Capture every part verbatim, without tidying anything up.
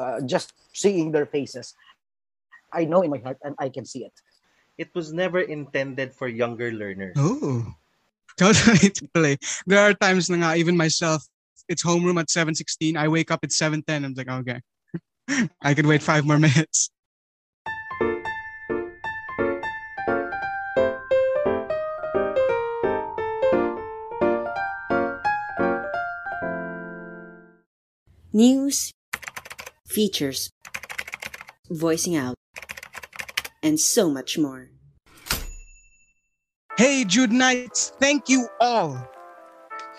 uh, just seeing their faces, I know in my heart and I can see it. It was never intended for younger learners. Oh, totally, totally. There are times na nga, even myself, it's homeroom at seven sixteen. I wake up at seven ten. I'm like, okay, I could wait five more minutes. News, features, voicing out, and so much more. Hey, Judenites! Thank you all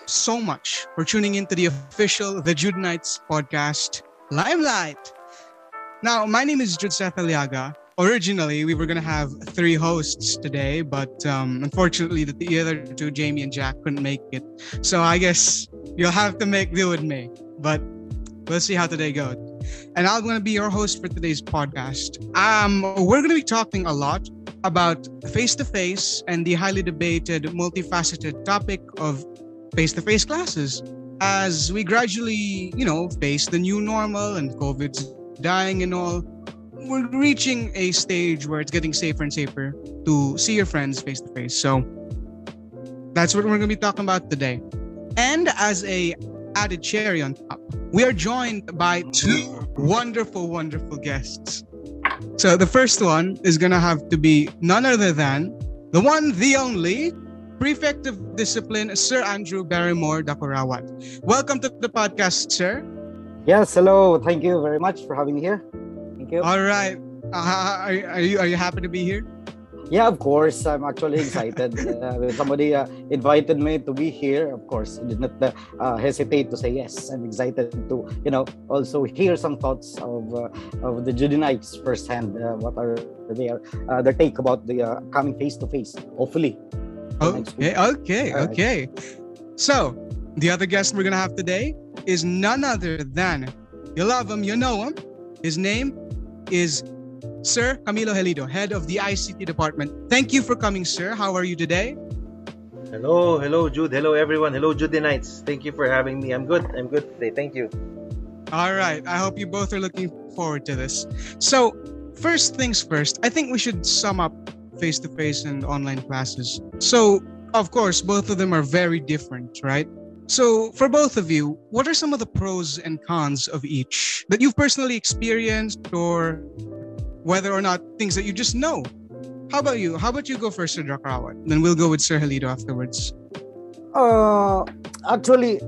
so much for tuning in to the official The Judenites Podcast Limelight. Now, my name is Jude Seth Aliaga. Originally, we were going to have three hosts today, but um, unfortunately, the other two, Jamie and Jack, couldn't make it. So I guess you'll have to make do with me. But let's see how today goes. And I'm going to be your host for today's podcast. Um, we're going to be talking a lot about face-to-face and the highly debated, multifaceted topic of face-to-face classes as we gradually, you know, face the new normal and COVID's dying and all. We're reaching a stage where it's getting safer and safer to see your friends face-to-face. So that's what we're going to be talking about today. And as a added cherry on top, we are joined by two wonderful, wonderful guests. So the first one is going to have to be none other than the one, the only, Prefect of Discipline, Sir Andrew Barrymore Dacurawat. Welcome to the podcast, sir. Yes, hello. Thank you very much for having me here. Thank you. All right. Uh, are, are you are you happy to be here? Yeah, of course. I'm actually excited. uh, somebody uh, invited me to be here. Of course, I did not uh, hesitate to say yes. I'm excited to, you know, also hear some thoughts of uh, of the Judenites firsthand. Uh, what are their uh, their take about the uh, coming face to face? Hopefully. Okay. Okay. All okay. Right. So the other guest we're gonna have today is none other than, you love him, you know him. His name is Sir Camilo Gelido, head of the I C T department. Thank you for coming, sir. How are you today? Hello, hello, Jude. Hello, everyone. Hello, Judenites. Thank you for having me. I'm good. I'm good today. Thank you. All right. I hope you both are looking forward to this. So, first things first, I think we should sum up face-to-face and online classes. So, of course, both of them are very different, right? So, for both of you, what are some of the pros and cons of each that you've personally experienced, or whether or not things that you just know? How about you? How about you go first, Sir Dacurawat? Then we'll go with Sir Gelido afterwards. Uh, actually,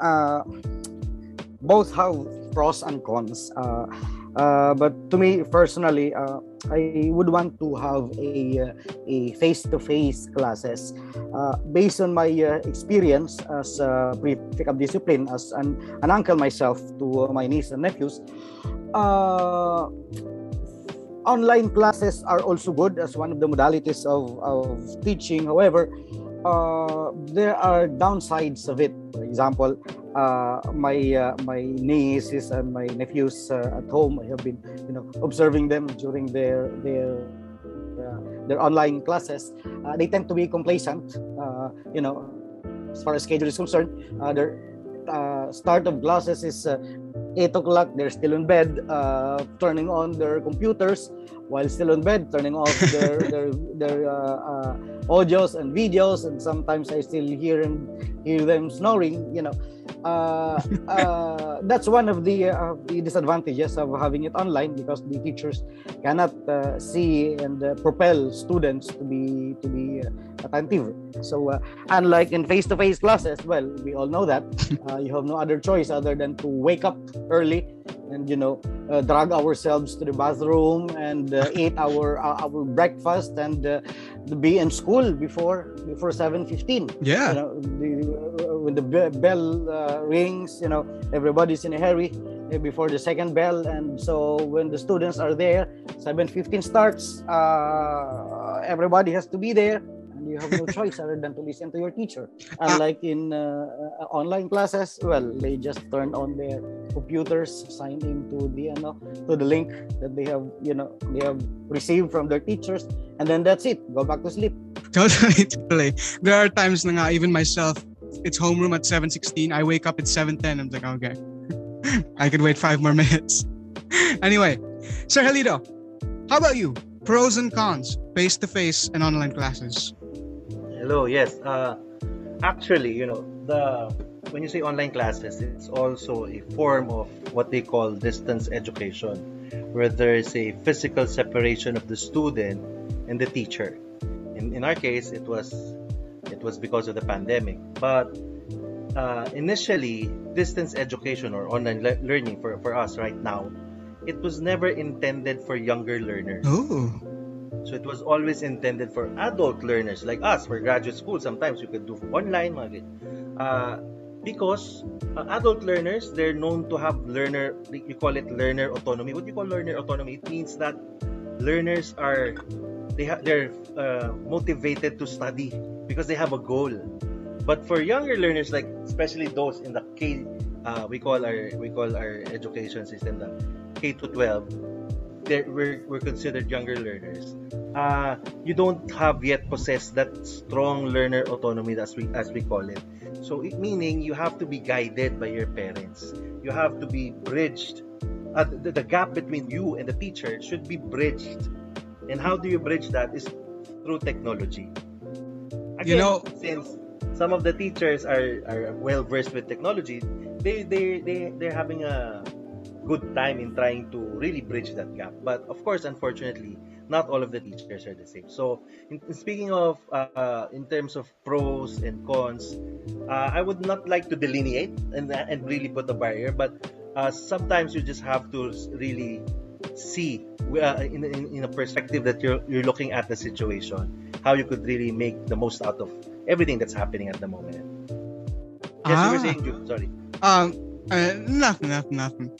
uh, both have pros and cons. Uh, uh, but to me personally, uh, I would want to have a a face-to-face classes. Uh, based on my uh, experience as a prefect of discipline, as an, an uncle myself to my niece and nephews, uh, online classes are also good as one of the modalities of, of teaching. However, uh, there are downsides of it. For example, uh, my uh, my nieces and my nephews uh, at home, I have been, you know, observing them during their their uh, their online classes. Uh, they tend to be complacent. Uh, you know, as far as schedule is concerned, uh, their uh, start of classes is Uh, eight o'clock, they're still in bed, uh, turning on their computers while still in bed, turning off their their, their uh, uh, audios and videos, and sometimes I still hear and hear them snoring. You know, uh, uh, that's one of the, uh, the disadvantages of having it online, because the teachers cannot uh, see and uh, propel students to be to be uh, attentive. So, uh, unlike in face-to-face classes, well, we all know that uh, you have no other choice other than to wake up early and, you know, uh, drag ourselves to the bathroom and uh, eat our uh, our breakfast and uh, be in school before before seven fifteen. Yeah. You know, the, uh, when the be- bell uh, rings, you know, everybody's in a hurry uh, before the second bell, and so when the students are there, seven fifteen starts. Uh, everybody has to be there. You have no choice other than to listen to your teacher. Unlike in uh, uh, online classes, well, they just turn on their computers, sign into the, you know, to the link that they have, you know, they have received from their teachers, and then that's it. Go back to sleep. Totally, totally. There are times na nga, even myself, it's homeroom at seven sixteen. I wake up at seven ten. I'm like, okay, I could wait five more minutes. Anyway, Sir Gelido, how about you? Pros and cons, face-to-face and online classes. Hello, yes. Uh, actually, you know, the when you say online classes, it's also a form of what they call distance education, where there is a physical separation of the student and the teacher. In, in our case, it was it was because of the pandemic. But uh, initially, distance education or online le- learning for, for us right now, it was never intended for younger learners. Ooh. So it was always intended for adult learners like us. For graduate school, sometimes we could do online, uh, because uh, adult learners, they're known to have learner, you call it learner autonomy. What do you call learner autonomy? It means that learners are, they ha- they're uh, motivated to study because they have a goal. But for younger learners, like especially those in the K, uh, we call our we call our education system the K to twelve, we're, we're considered younger learners. Uh, you don't have yet possessed that strong learner autonomy, as we as we call it. So it meaning you have to be guided by your parents. You have to be bridged. Uh, the, the gap between you and the teacher should be bridged. And how do you bridge that? Is through technology. Again, you know, since some of the teachers are, are well versed with technology, they they they they're having a good time in trying to really bridge that gap. But of course, unfortunately, not all of the teachers are the same. So in, in speaking of uh, in terms of pros and cons, uh, I would not like to delineate and, and really put a barrier, but uh, sometimes you just have to really see uh, in, in, in a perspective that you're, you're looking at the situation, how you could really make the most out of everything that's happening at the moment. Yes, ah. You were saying, Jude, sorry. Um, uh, nothing, nothing, nothing.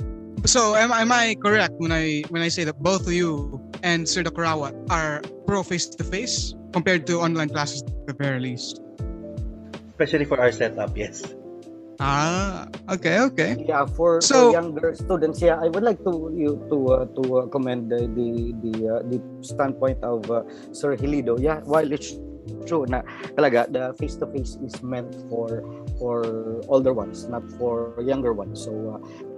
So am, am I correct when I when I say that both of you and Sir Dacurawat are pro face-to-face compared to online classes at the very least? Especially for our setup, yes. Ah, okay, okay. Yeah, for, so, for younger students, yeah, I would like to you to uh, to uh, commend the the the, uh, the standpoint of uh, Sir Gelido. Yeah, while it's true na talaga the face-to-face is meant for for older ones, not for younger ones. So. Uh,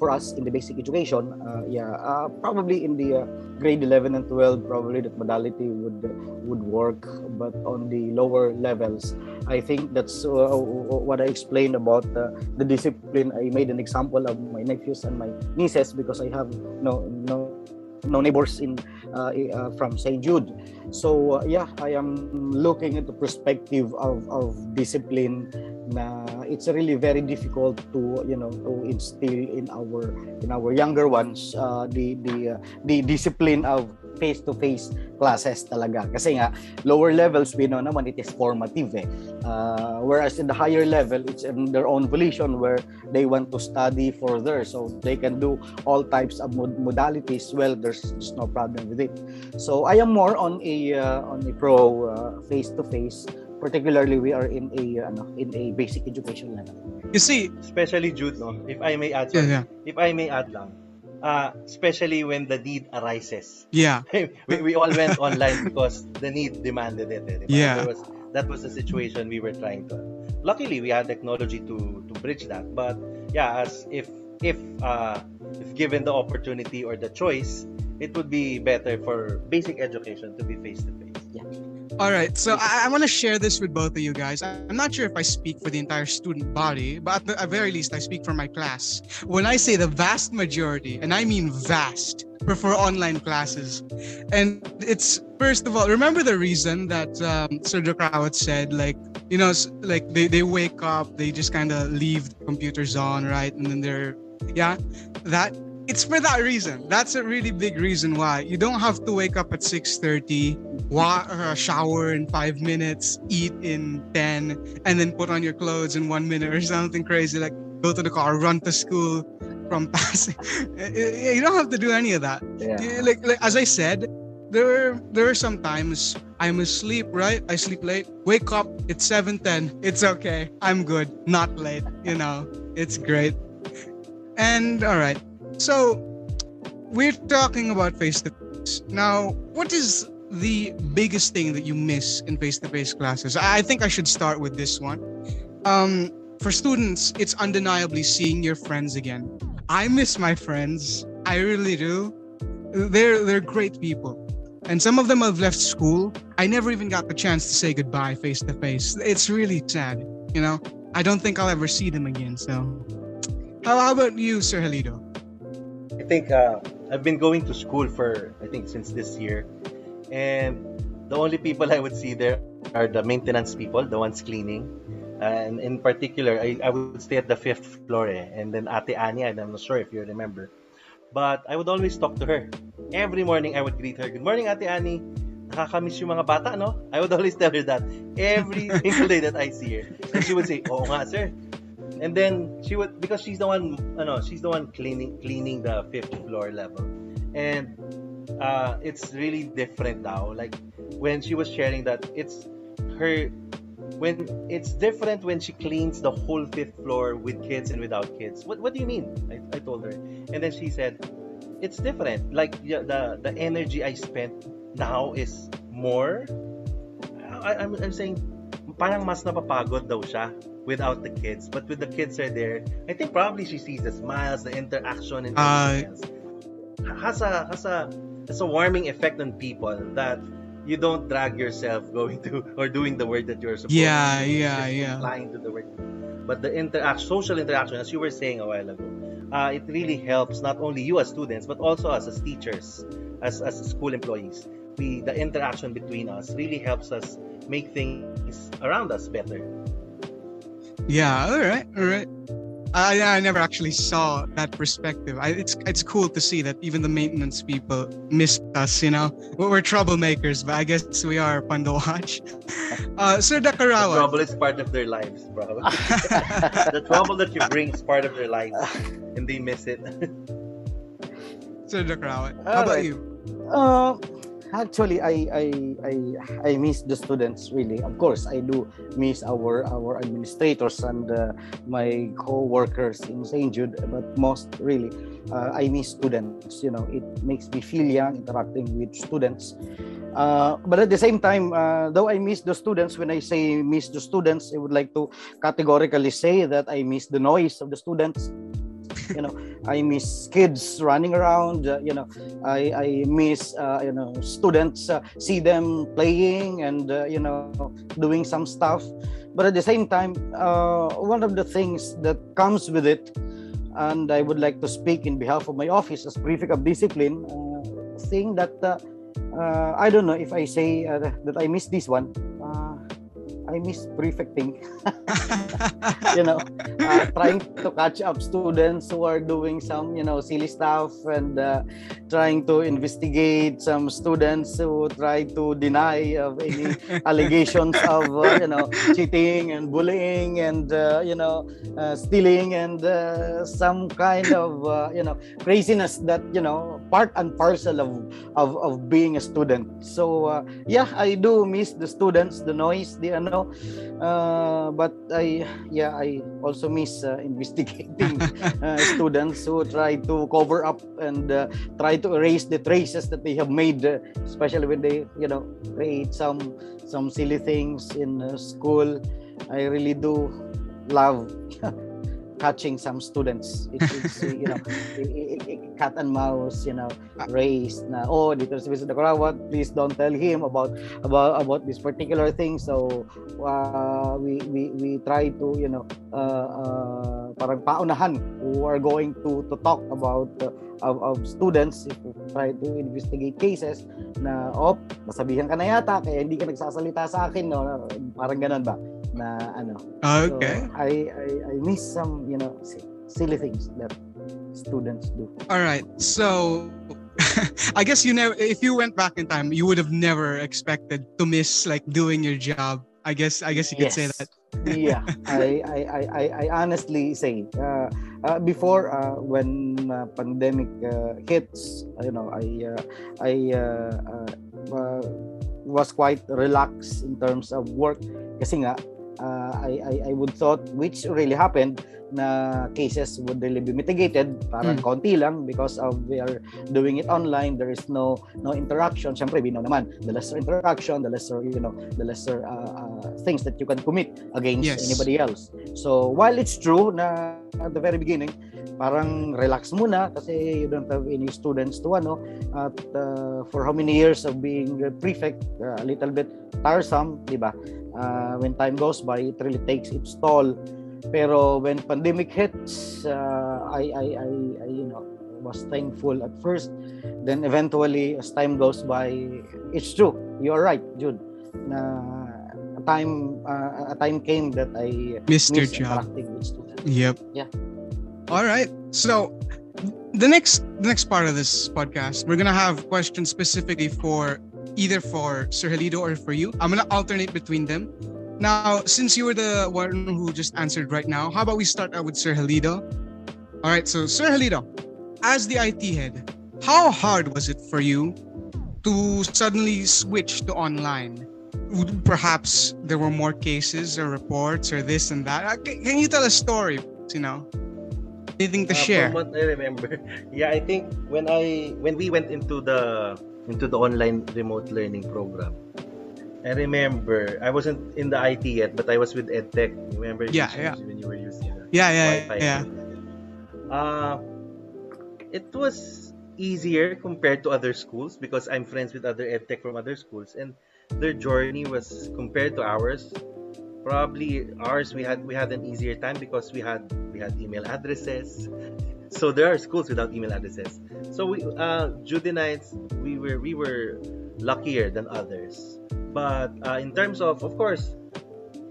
For us in the basic education, uh, yeah, uh, probably in the uh, grade eleven and twelve, probably that modality would uh, would work. But on the lower levels, I think that's uh, what I explained about uh, the discipline. I made an example of my nephews and my nieces because I have no no no neighbors in uh, uh, from Saint Jude. So uh, yeah, I am looking at the perspective of of discipline. Na it's really very difficult to you know to instill in our in our younger ones uh, the the uh, the discipline of face-to-face classes talaga kasi nga lower levels we know naman it is formative eh. Uh, whereas in the higher level it's in their own volition where they want to study further so they can do all types of mod- modalities well there's just no problem with it so I am more on a uh, on a pro uh, face-to-face. Particularly, we are in a uh, in a basic education level. You see, especially Jude, no? If I may add, yeah, yeah. if I may add, lang, uh, especially when the need arises. Yeah, we, we all went online because the need demanded it. Eh, yeah, was, that was the situation we were trying to. Luckily, we had technology to to bridge that. But yeah, as if if uh, if given the opportunity or the choice, it would be better for basic education to be face to face. Yeah. All right, so I, I want to share this with both of you guys. I, I'm not sure if I speak for the entire student body, but at the at very least, I speak for my class. When I say the vast majority, and I mean vast, prefer online classes. And it's, first of all, remember the reason that um, Sergio Kraut said, like, you know, like they, they wake up, they just kind of leave the computers on, right? And then they're, yeah, that. It's for that reason. That's a really big reason why. You don't have to wake up at six thirty, wa- uh, shower in five minutes, eat in ten, and then put on your clothes in one minute or something crazy, like go to the car, run to school from passing. You don't have to do any of that. Yeah. Like, like as I said, there are, there are some times I'm asleep, right? I sleep late. Wake up, it's seven ten. It's okay. I'm good. Not late. You know, it's great. And all right. So, we're talking about face-to-face. Now, what is the biggest thing that you miss in face-to-face classes? I think I should start with this one. Um, For students, it's undeniably seeing your friends again. I miss my friends. I really do. They're, they're great people. And some of them have left school. I never even got the chance to say goodbye face to face. It's really sad, you know? I don't think I'll ever see them again, so. How about you, Sir Gelido? I think uh, I've been going to school for, I think, since this year. And the only people I would see there are the maintenance people, the ones cleaning. And in particular, I, I would stay at the fifth floor, eh, and then Ate Anya, and I'm not sure if you remember. But I would always talk to her. Every morning, I would greet her. Good morning, Ate Annie. Nakakamiss yung mga bata, no? I would always tell her that every single day that I see her. And she would say, oo nga, sir. And then she would, because she's the one, ano, she's the one cleaning cleaning the fifth floor level. And uh, it's really different now. Like when she was sharing that, it's her, when it's different when she cleans the whole fifth floor with kids and without kids. What What do you mean? I, I told her. And then she said, it's different. Like yeah, the the energy I spent now is more. I, I'm I'm saying, parang mas napapagod daw siya without the kids, but with the kids are there. I think probably she sees the smiles, the interaction, and uh, else. Has a has a has a warming effect on people that you don't drag yourself going to or doing the work that you're supposed yeah, to. Do. Yeah, Just yeah, applying to the work, but the interact social interaction, as you were saying a while ago. Uh, it really helps not only you as students, but also us as teachers, as, as school employees. We, the interaction between us really helps us make things around us better. Yeah, all right, all right. I, I never actually saw that perspective. I, it's it's cool to see that even the maintenance people missed us, you know? We're troublemakers, but I guess we are fun to watch. Uh, Sir Dacurawat. The trouble is part of their lives, bro. The trouble that you bring is part of their lives, and they miss it. Sir Dacurawat, how about right. you? Uh, actually, I, I I I miss the students, really. Of course, I do miss our, our administrators and uh, my co-workers in Saint Jude, but most, really, uh, I miss students. You know, it makes me feel young interacting with students. Uh, but at the same time, uh, though I miss the students, when I say miss the students, I would like to categorically say that I miss the noise of the students. You know, I miss kids running around. Uh, you know, I I miss uh, you know students uh, see them playing and uh, you know doing some stuff. But at the same time, uh, one of the things that comes with it, and I would like to speak in behalf of my office as prefect of discipline, uh, saying that. Uh, Uh, I don't know if I say uh, that I miss this one. Uh, I miss prefecting. You know, uh, trying to catch up students who are doing some, you know, silly stuff and uh, trying to investigate some students who try to deny of any allegations of, uh, you know, cheating and bullying and, uh, you know, uh, stealing and uh, some kind of, uh, you know, craziness that, you know, part and parcel of, of, of being a student. So, uh, yeah, I do miss the students, the noise, the, you know, uh, but I, yeah, I also miss uh, investigating uh, students who try to cover up and uh, try to erase the traces that they have made, uh, especially when they, you know, create some, some silly things in uh, school. I really do love catching some students. It, it's, you know, it, it, it, cat and mouse, you know, race na, oh, dito si Mister Dacurawat, please don't tell him about about about this particular thing. So uh, we we we try to, you know, uh, uh, parang paunahan who are going to to talk about uh, of, of students if we try to investigate cases na, oh, masabihan ka na yata kaya hindi ka nagsasalita sa akin, no? Parang ganun ba? Na ano. Okay. So I, I I miss some, you know, silly things that students do. All right. So I guess you never, if you went back in time, you would have never expected to miss like doing your job. I guess I guess you could yes. say that. Yeah. I, I I I honestly say uh, uh, before uh, when uh, pandemic uh, hits, you know, I uh, I uh, uh, was quite relaxed in terms of work kasi nga uh, I, I I would thought, which really happened, na cases would really be mitigated, parang mm. konti lang, because uh, we are doing it online. There is no no interaction. Siyempre, we know naman, the lesser interaction, the lesser, you know, the lesser uh, uh, things that you can commit against yes. anybody else. So while it's true na at the very beginning, parang relax muna kasi you don't have any students to ano, at uh, for how many years of being prefect, uh, a little bit tiresome, di ba? Uh, when time goes by, it really takes its toll. Pero when pandemic hits, uh, I, I, I, I, you know, was thankful at first. Then eventually, as time goes by, it's true. You're right, Jude. Na a time, uh, a time came that I missed your job. Yep. Yeah. All right. So the next, the next part of this podcast, we're gonna have questions specifically for either for Sir Gelido or for you. I'm gonna alternate between them. Now, since you were the one who just answered right now, how about we start out with Sir Gelido? All right, so Sir Gelido, as the I T head, how hard was it for you to suddenly switch to online? Perhaps there were more cases or reports or this and that. Can you tell a story, you know? Anything to uh, share? From what I remember, yeah, I think when I when we went into the into the online remote learning program, I remember I wasn't in the I T yet, but I was with EdTech. Remember? Yeah, yeah. When you were using the yeah, yeah, Wi-Fi yeah. Uh, it was easier compared to other schools because I'm friends with other EdTech from other schools, and their journey was compared to ours. Probably ours we had we had an easier time because we had we had email addresses. So there are schools without email addresses. So we uh, Judenites we were we were luckier than others. But uh, in terms of, of course,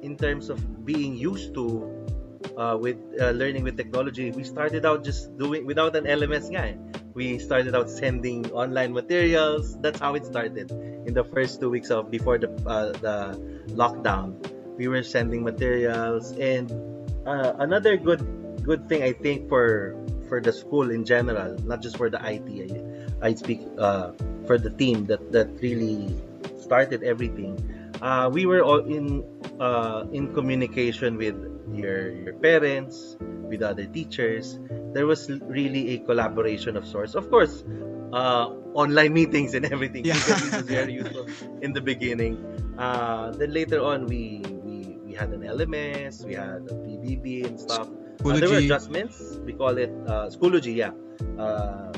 in terms of being used to uh, with uh, learning with technology, we started out just doing without an L M S nga eh. We started out sending online materials. That's how it started in the first two weeks of before the uh, the lockdown. We were sending materials, and uh, another good good thing I think for for the school in general, not just for the I T. I, I speak uh, for the team that that really. Started everything. Uh, we were all in uh, in communication with your your parents, with other teachers. There was really a collaboration of sorts. Of course, uh, online meetings and everything. Yeah. This was very useful in the beginning. Uh, then later on, we, we we had an L M S, we had a P B B and stuff. Uh, there were adjustments. We call it uh, Schoology. Yeah. Uh,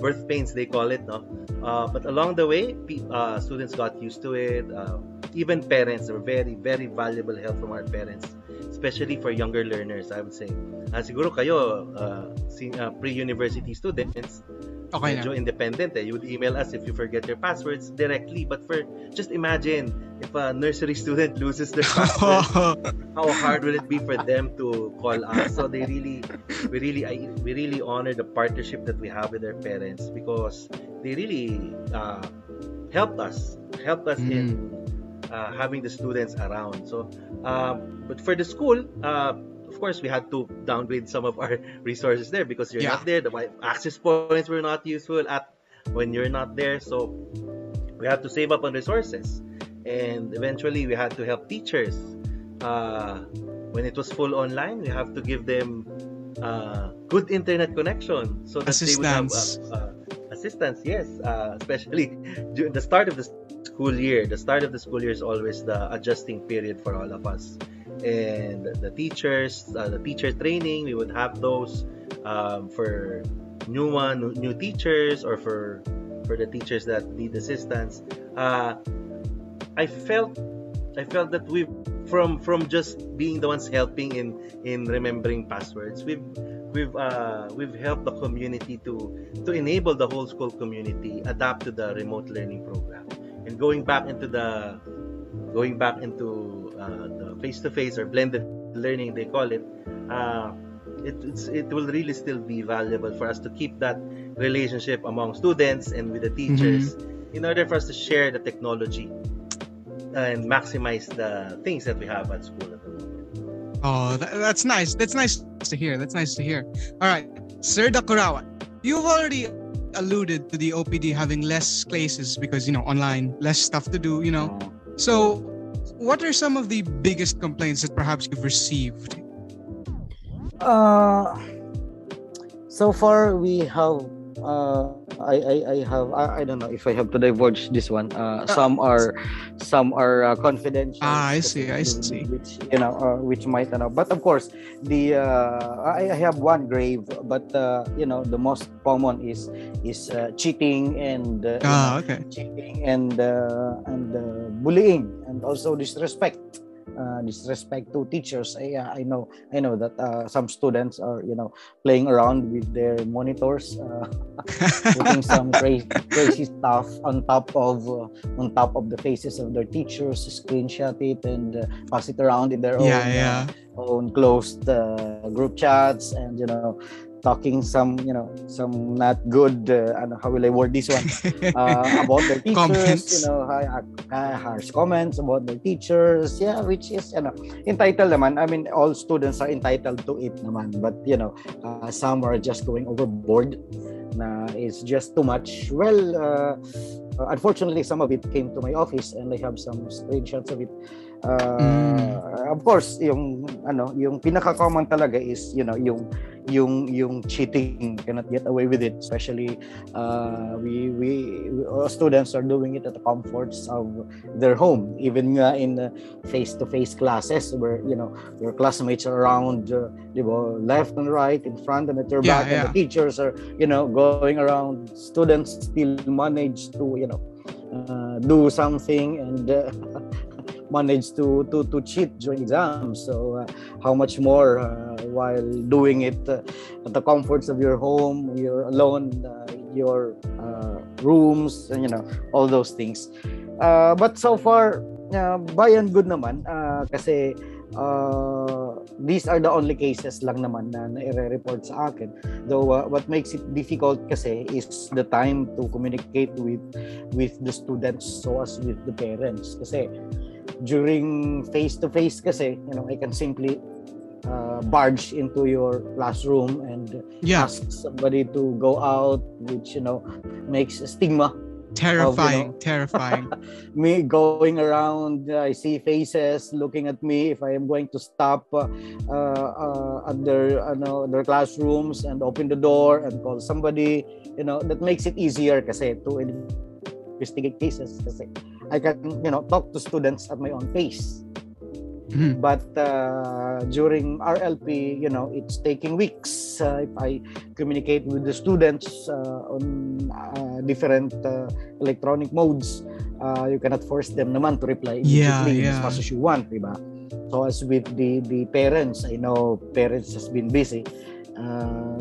birth pains they call it, no? Uh, but along the way, uh, students got used to it. Uh, even parents were very, very valuable help from our parents, especially for younger learners. I would say, uh, siguro kayo, uh, uh, pre-university students, okay, medyo yeah. independent. Eh? You would email us if you forget your passwords directly. But for just imagine if a nursery student loses their password, how hard would it be for them to call us? So they really, we really, I, we really honor the partnership that we have with their parents because they really uh, helped us, helped us mm. in uh, having the students around. So, uh, but for the school. Uh, Of course, we had to downgrade some of our resources there because you're yeah. not there. The access points were not useful at when you're not there. So we had to save up on resources. And eventually, we had to help teachers. Uh, when it was full online, we have to give them uh, good internet connection. So that assistance. They would have uh, uh, assistance, yes. Uh, especially during the start of the school year. The start of the school year is always the adjusting period for all of us. And the teachers, uh, the teacher training, we would have those um, for new one, new teachers, or for for the teachers that need assistance. Uh, I felt, I felt that we, from from just being the ones helping in in remembering passwords, we've we've uh, we've helped the community to to enable the whole school community adapt to the remote learning program. And going back into the going back into uh, the face-to-face or blended learning, they call it, uh, it, it's, it will really still be valuable for us to keep that relationship among students and with the teachers mm-hmm. in order for us to share the technology and maximize the things that we have at school at the moment. Oh, that, that's nice. That's nice to hear. That's nice to hear. All right, Sir Dacurawat, you've already alluded to the O P D having less classes because, you know, online, less stuff to do, you know. So what are some of the biggest complaints that perhaps you've received? Uh, so far we have, uh, I, I, I have, I, I don't know if I have to divulge this one. Uh, some are, some are uh, confidential. Ah, I see, I see. Which, you know, uh, which might, you know, but of course, the, uh, I, I have one grave, but, uh, you know, the most common is, is uh, cheating and, uh, ah, okay. cheating and, uh, and uh, bullying and also disrespect. Uh, disrespect to teachers. I, I know, I know that uh, some students are, you know, playing around with their monitors, uh, putting some crazy, crazy stuff on top of uh, on top of the faces of their teachers, screenshot it and uh, pass it around in their yeah, own yeah. Uh, own closed uh, group chats, and you know, talking some, you know, some not good, uh, I don't know, how will I word this one, uh, about their teachers, comments. You know, harsh comments about their teachers, yeah, which is, you know, entitled naman. I mean, all students are entitled to it naman, but, you know, uh, some are just going overboard, na it's just too much. Well, uh, unfortunately, some of it came to my office, and I have some screenshots of it. Uh, mm. Of course, yung ano, yung pinaka-common talaga is, you know, yung yung yung cheating. Cannot get away with it, especially uh, we we our students are doing it at the comforts of their home, even uh, in uh, face-to-face classes where, you know, your classmates are around, uh, you know, left and right, in front and at your yeah, back, yeah. and the teachers are, you know, going around. Students still manage to, you know, uh, do something and. Uh, manage to, to, to cheat during exams. So uh, how much more uh, while doing it uh, at the comforts of your home, you're alone, uh, your uh, rooms, and you know, all those things. Uh, but so far, uh, by and good naman, uh, kasi uh, these are the only cases lang naman na nai-report sa akin. Though uh, what makes it difficult kasi is the time to communicate with, with the students, so as with the parents. Kasi during face-to-face kasi, you know, I can simply uh, barge into your classroom and yeah. ask somebody to go out, which, you know, makes a stigma. Terrifying, of, you know, terrifying. Me going around, I see faces looking at me. If I am going to stop uh, uh, at their, uh, no, their classrooms and open the door and call somebody, you know, that makes it easier kasi to investigate cases kasi. I can, you know, talk to students at my own pace. Mm-hmm. But uh, during R L P, you know, it's taking weeks. Uh, if I communicate with the students uh, on uh, different uh, electronic modes, uh, you cannot force them naman to reply immediately yeah, yeah. as much as you want, diba? So as with the, the parents, I know parents has been busy. Uh,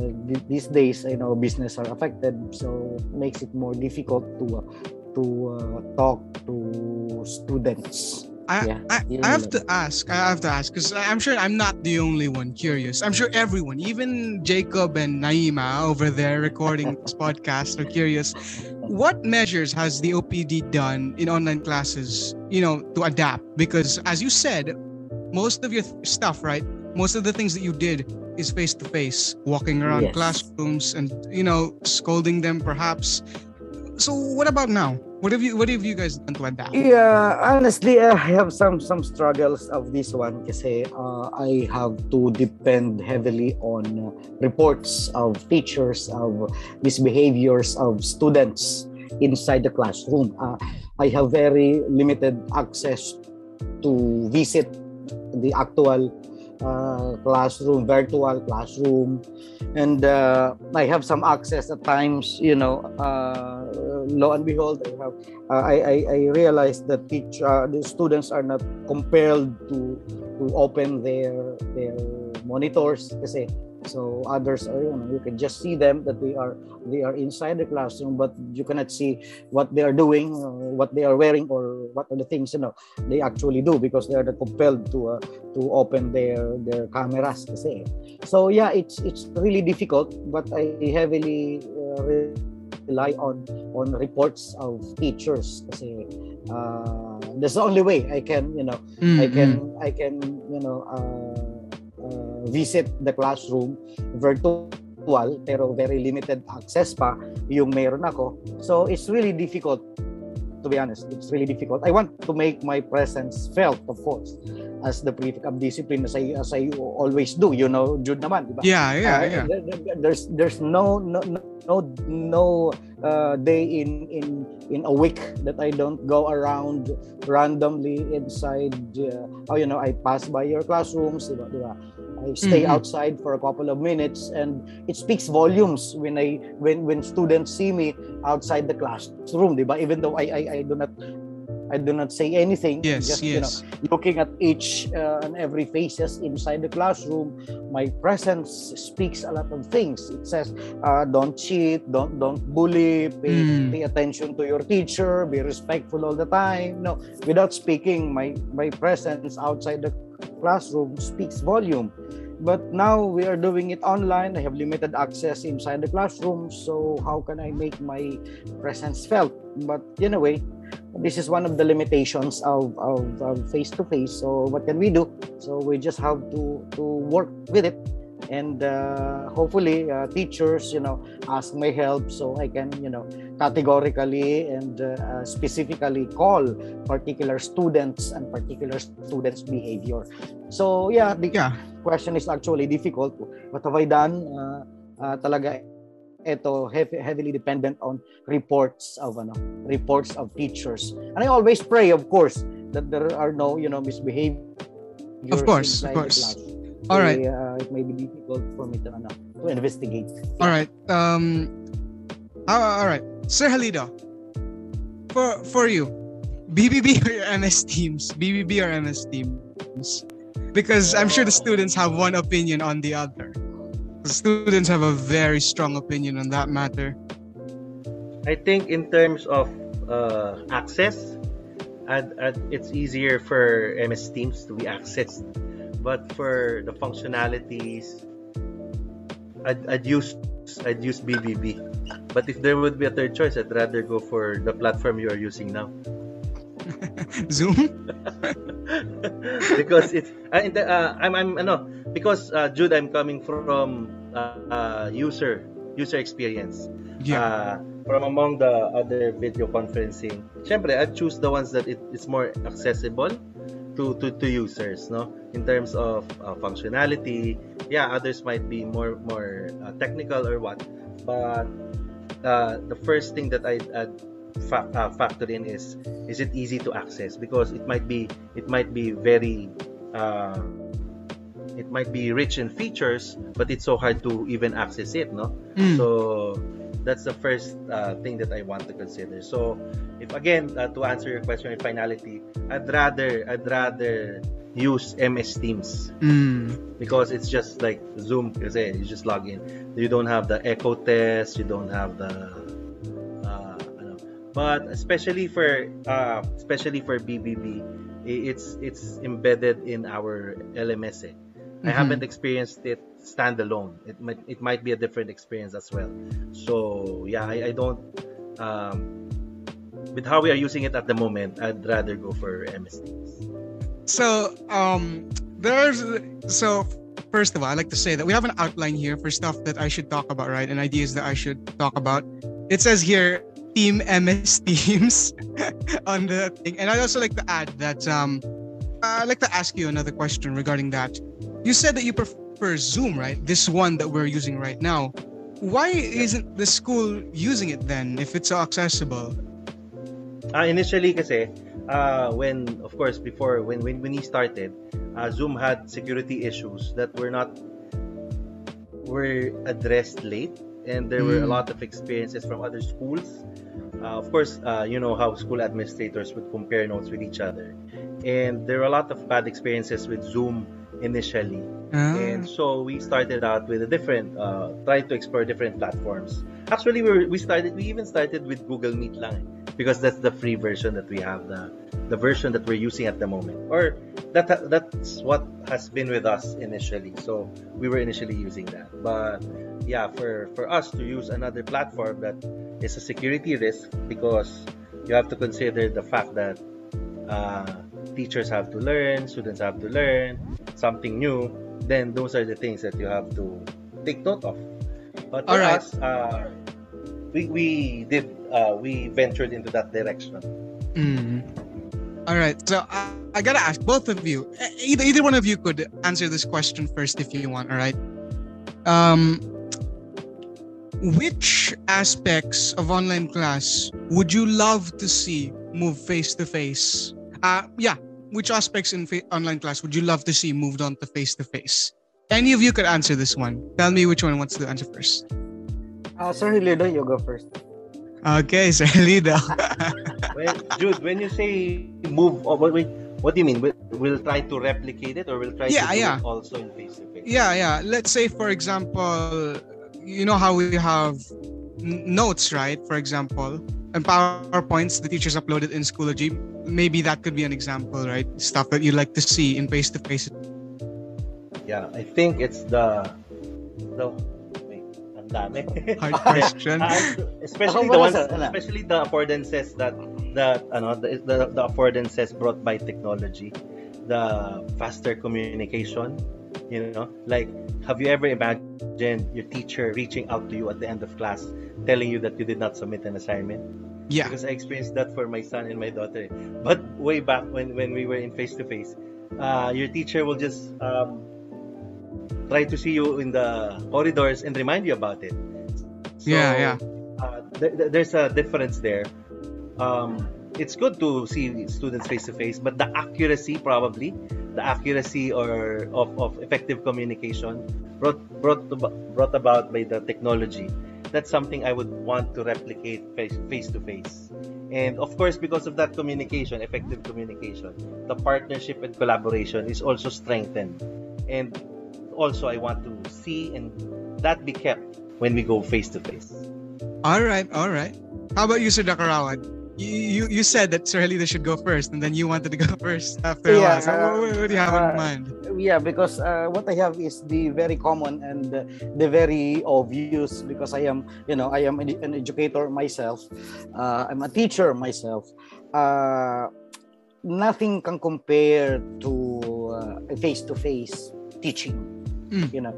these days, I know business are affected, so it makes it more difficult to. Uh, to uh, talk to students. I, yeah. I, I have to ask, I have to ask, because I'm sure I'm not the only one curious. I'm sure everyone, even Jacob and Naima over there recording this podcast, are curious. What measures has the O P D done in online classes, you know, to adapt? Because as you said, most of your th- stuff, right? Most of the things that you did is face-to-face, walking around yes. classrooms and, you know, scolding them perhaps. So what about now? What have you What have you guys done to adapt? Yeah, honestly, I have some some struggles of this one kasi uh, I have to depend heavily on reports of teachers of misbehaviors of students inside the classroom. Uh, I have very limited access to visit the actual uh, classroom, virtual classroom, and uh, I have some access at times. You know. Uh, Lo and behold, I have uh, I, I I realized that teach uh, the students are not compelled to to open their their monitors kasi so others are, you know, you can just see them that they are they are inside the classroom, but you cannot see what they are doing, uh, what they are wearing, or what are the things, you know, they actually do because they are compelled to uh, to open their their cameras kasi. So yeah, it's it's really difficult, but I heavily uh, re- rely on on reports of teachers kasi uh, that's the only way I can, you know, mm-hmm. I can I can you know uh, uh, visit the classroom virtual pero very limited access pa yung meron ako, so it's really difficult to be honest, it's really difficult. I want to make my presence felt, of course, as the prefect of discipline, as I, as I always do, you know, Jude naman, diba? Yeah, yeah, uh, yeah. There, there's there's no no no no uh, day in in in a week that I don't go around randomly inside. Uh, oh, you know, I pass by your classrooms, diba, diba? I stay mm-hmm. outside for a couple of minutes, and it speaks volumes when I when when students see me outside the classroom, diba? Even though I I, I do not. I do not say anything. Yes, just, yes. You know, looking at each uh, and every faces inside the classroom, my presence speaks a lot of things. It says, uh, don't cheat, don't don't bully, pay, mm. pay attention to your teacher, be respectful all the time. No, without speaking, my my presence outside the classroom speaks volume. But now we are doing it online. I have limited access inside the classroom, so how can I make my presence felt? But anyway, this is one of the limitations of, of, of face-to-face. So what can we do? So we just have to, to work with it. And uh, hopefully uh, teachers, you know, ask my help so I can, you know, categorically and uh, specifically call particular students and particular students' behavior. So yeah, the yeah. question is actually difficult. What have I done? Uh, uh, talaga ito heavily dependent on reports of ano, reports of teachers. And I always pray, of course, that there are no, you know, misbehaviors. Of course, of course. All right. Uh, it may be difficult for me to, uh, to investigate. All right. Um. All right, Sir Gelido. For for you, B B B or M S Teams? B B B or M S Teams? Because I'm sure the students have one opinion on the other. The students have a very strong opinion on that matter. I think in terms of uh, access, I'd, I'd, it's easier for M S Teams to be accessed. But for the functionalities, I'd, I'd use I'd use B B B. But if there would be a third choice, I'd rather go for the platform you are using now. Zoom? Because it's I, uh, I'm I'm no because uh, Jude, I'm coming from uh, uh, user user experience. Yeah. Uh, from among the other video conferencing, syempre, I choose the ones that it, it's more accessible to, to, to users, no? In terms of uh, functionality, yeah, others might be more more uh, technical or what, but uh, the first thing that I uh, fa- uh, factor in is is it easy to access, because it might be it might be very uh, it might be rich in features, but it's so hard to even access it, no? Mm. So that's the first uh, thing that I want to consider. So, if again uh, to answer your question in finality, I'd rather I'd rather use M S Teams mm. because it's just like Zoom. Kasi you just log in. You don't have the echo test. You don't have the. Uh, ano. But especially for uh, especially for B B B, it's it's embedded in our L M S. Eh. Mm-hmm. I haven't experienced it standalone. It might it might be a different experience as well. So yeah, I, I don't. Um, with how we are using it at the moment, I'd rather go for M S Teams. So um, there's so first of all, I'd like to say that we have an outline here for stuff that I should talk about, right? And ideas that I should talk about. It says here Team M S Teams on the thing, and I'd also like to add that um, I'd like to ask you another question regarding that. You said that you prefer Zoom, right? This one that we're using right now. Why isn't the school using it then if it's so accessible? Uh, initially, kasi, uh, when, of course, before, when, when, when he started, uh, Zoom had security issues that were not, were addressed late. And there mm. were a lot of experiences from other schools. Uh, of course, uh, you know how school administrators would compare notes with each other. And there were a lot of bad experiences with Zoom initially, ah. and so we started out with a different, uh, tried to explore different platforms. Actually, we we started, we even started with Google Meet lang, because that's the free version that we have, the the version that we're using at the moment, or that that's what has been with us initially. So we were initially using that, but yeah, for for us to use another platform that is a security risk, because you have to consider the fact that. Uh, teachers have to learn, students have to learn something new, then those are the things that you have to take note of. But for All right. us, uh, we we did uh, we ventured into that direction. Mm. All right, so I, I gotta ask both of you. Either either one of you could answer this question first if you want. All right. Um, which aspects of online class would you love to see move face to face? Uh, yeah. Which aspects in fa- online class would you love to see moved on to face to face? Any of you could answer this one. Tell me which one wants to answer first. Uh, Sir Lido, you go first. Okay, Sir Lido. Well, Jude, when you say move, oh, wait, wait, what do you mean? We'll, we'll try to replicate it, or we'll try yeah, to do yeah. it also in face-to-face? Yeah, yeah. Let's say, for example, you know how we have notes, right? For example, and PowerPoints the teachers uploaded in Schoology. Maybe that could be an example, right? Stuff that you'd like to see in face-to-face. Yeah, I think it's the... the hard question. uh, especially the ones, especially the affordances that that you know, the, the the affordances brought by technology, the faster communication. You know, like, have you ever imagined your teacher reaching out to you at the end of class, telling you that you did not submit an assignment? Yeah. Because I experienced that for my son and my daughter. But way back when when we were in face to face, your teacher will just um, try to see you in the corridors and remind you about it. So, yeah, yeah. Uh, th- th- there's a difference there. Um, it's good to see students face to face, but the accuracy probably, the accuracy or of, of effective communication brought brought to, brought about by the technology. That's something I would want to replicate face to face. And of course, because of that communication, effective communication, the partnership and collaboration is also strengthened. And also, I want to see and that be kept when we go face to face. All right, all right. How about you, Sir Dacurawat? You, you you said that Sir Lido should go first, and then you wanted to go first after a yeah, while. So uh, what, what do you have uh, in mind? Yeah, because uh, what I have is the very common and uh, the very obvious. Because I am, you know, I am an educator myself. Uh, I'm a teacher myself. Uh, nothing can compare to uh, face to face teaching. Mm. You know,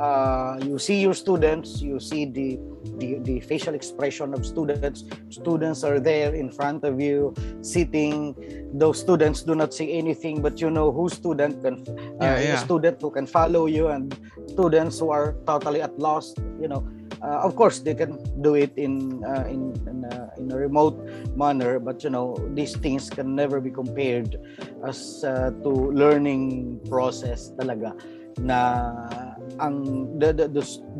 uh, you see your students, you see the, the the facial expression of students. Students are there in front of you, sitting. Those students do not see anything, but you know who student can, uh, yeah, yeah. student who can follow you, and students who are totally at loss. You know, uh, of course they can do it in uh, in in, uh, in a remote manner, but you know these things can never be compared as uh, to learning process talaga. Na ang the the,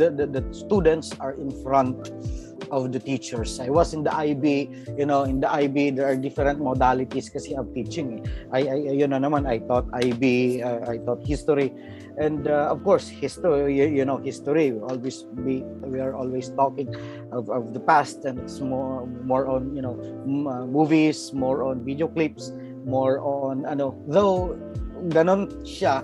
the the the students are in front of the teachers. I was in the I B, you know, in the I B there are different modalities kasi of teaching. I, I you know naman I taught I B, uh, I taught history, and uh, of course history, you, you know history will always be, we are always talking of, of the past, and it's more more on you know m- uh, movies, more on video clips, more on ano though ganon siya.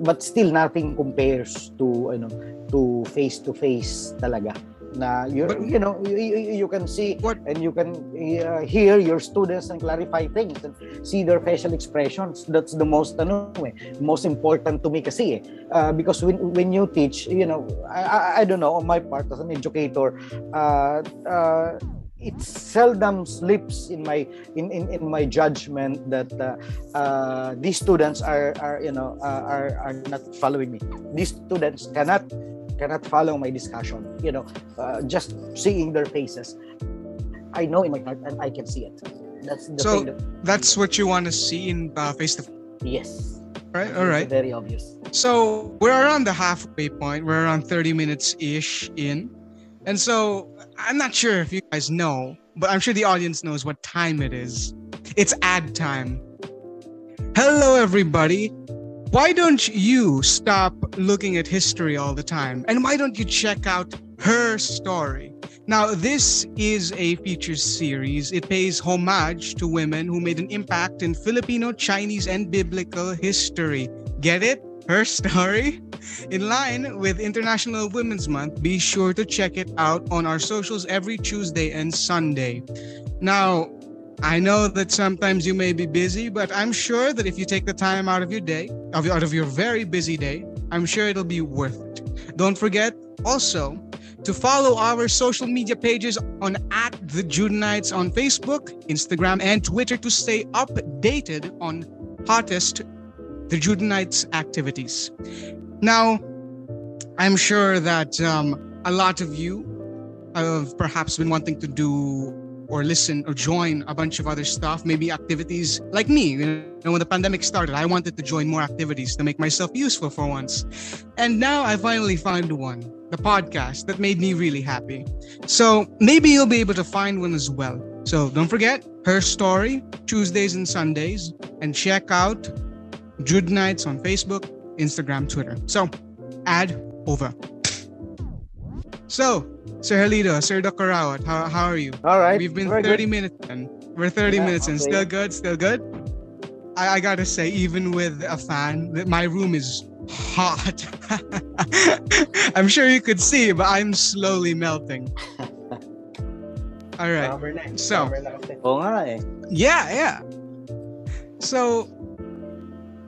But still, nothing compares to you know to face to face talaga. Na you you know you, you can see what? And you can uh, hear your students and clarify things and see their facial expressions. That's the most ano eh, most important to me kasi eh. Uh, because when when you teach, you know I, I I don't know on my part as an educator. Uh, uh, It seldom slips in my in, in, in my judgment that uh, uh, these students are are you know uh, are are not following me. These students cannot cannot follow my discussion. You know, uh, just seeing their faces, I know in my heart and I can see it. That's the so. Thing that that's what you want to see in uh, face to face. Yes. All right. All right. Very obvious. So we're around the halfway point. We're around thirty minutes ish in. And so, I'm not sure if you guys know, but I'm sure the audience knows what time it is. It's ad time. Hello, everybody. Why don't you stop looking at history all the time? And why don't you check out Her Story? Now, this is a feature series. It pays homage to women who made an impact in Filipino, Chinese, and biblical history. Get it? Her Story? In line with International Women's Month, be sure to check it out on our socials every Tuesday and Sunday. Now, I know that sometimes you may be busy, but I'm sure that if you take the time out of your day, out of your very busy day, I'm sure it'll be worth it. Don't forget also to follow our social media pages on at The Judenites on Facebook, Instagram, and Twitter to stay updated on hottest The Judenites activities. Now, I'm sure that um, a lot of you have perhaps been wanting to do or listen or join a bunch of other stuff, maybe activities like me. You know, when the pandemic started, I wanted to join more activities to make myself useful for once. And now I finally found one, the podcast, that made me really happy. So maybe you'll be able to find one as well. So don't forget Her Story, Tuesdays and Sundays, and check out Jude Nights on Facebook, Instagram, Twitter. So ad over. So, Sir Gelido, Sir Doctor Rawat, how, how are you? All right. We've been We're thirty good. minutes in. We're thirty yeah, minutes in. Okay. Still good? Still good? I, I gotta say, even with a fan, my room is hot. I'm sure you could see, but I'm slowly melting. All right. So, yeah, yeah. So,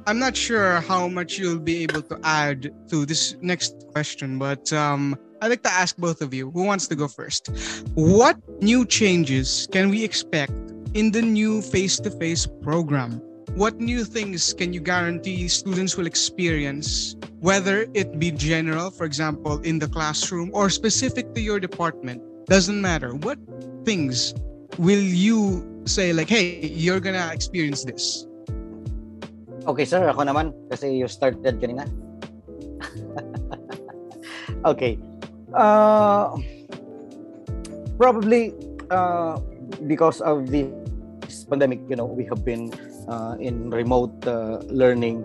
I'm not sure how much you'll be able to add to this next question, but um, I'd like to ask both of you, who wants to go first? What new changes can we expect in the new face-to-face program? What new things can you guarantee students will experience, whether it be general, for example, in the classroom, or specific to your department? Doesn't matter. What things will you say like, hey, you're gonna experience this? Okay, sir. Ako naman. Kasi you started kanina. Okay. Uh, probably uh, because of the pandemic, you know, we have been uh, in remote uh, learning.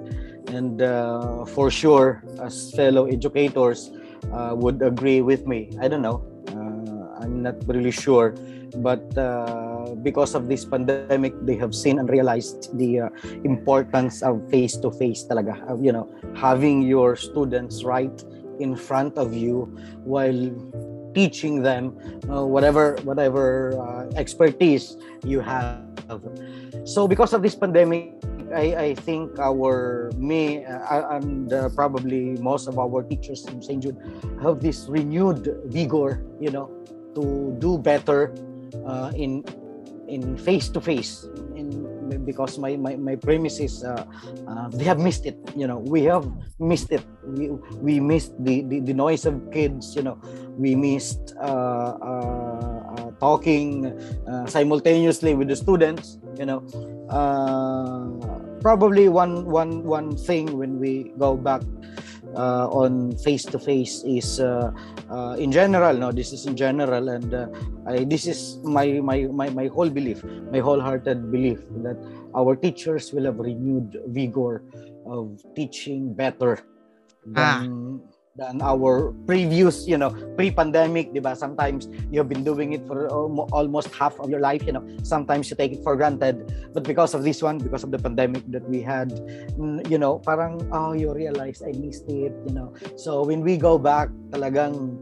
And uh, for sure, as fellow educators uh, would agree with me. I don't know. Uh, I'm not really sure. But uh, because of this pandemic, they have seen and realized the uh, importance of face-to-face talaga. Of, you know, having your students right in front of you while teaching them uh, whatever whatever uh, expertise you have. So because of this pandemic, I, I think our me uh, and uh, probably most of our teachers in Saint Jude have this renewed vigor, you know, to do better. Uh, in in face to face, in because my my, my premise is uh, uh, they have missed it. You know, we have missed it. We we missed the, the, the noise of kids. You know, we missed uh, uh, uh, talking uh, simultaneously with the students. You know, uh, probably one one one thing when we go back uh, on face to face is. Uh, Uh, in general, no, this is in general, and uh, I, this is my, my, my, my whole belief, my wholehearted belief that our teachers will have renewed vigor of teaching better than, ah. than our previous, you know, pre-pandemic, diba? Sometimes you have been doing it for almost half of your life, you know, sometimes you take it for granted, but because of this one, because of the pandemic that we had, you know, parang, oh, you realize I missed it, you know, so when we go back, talagang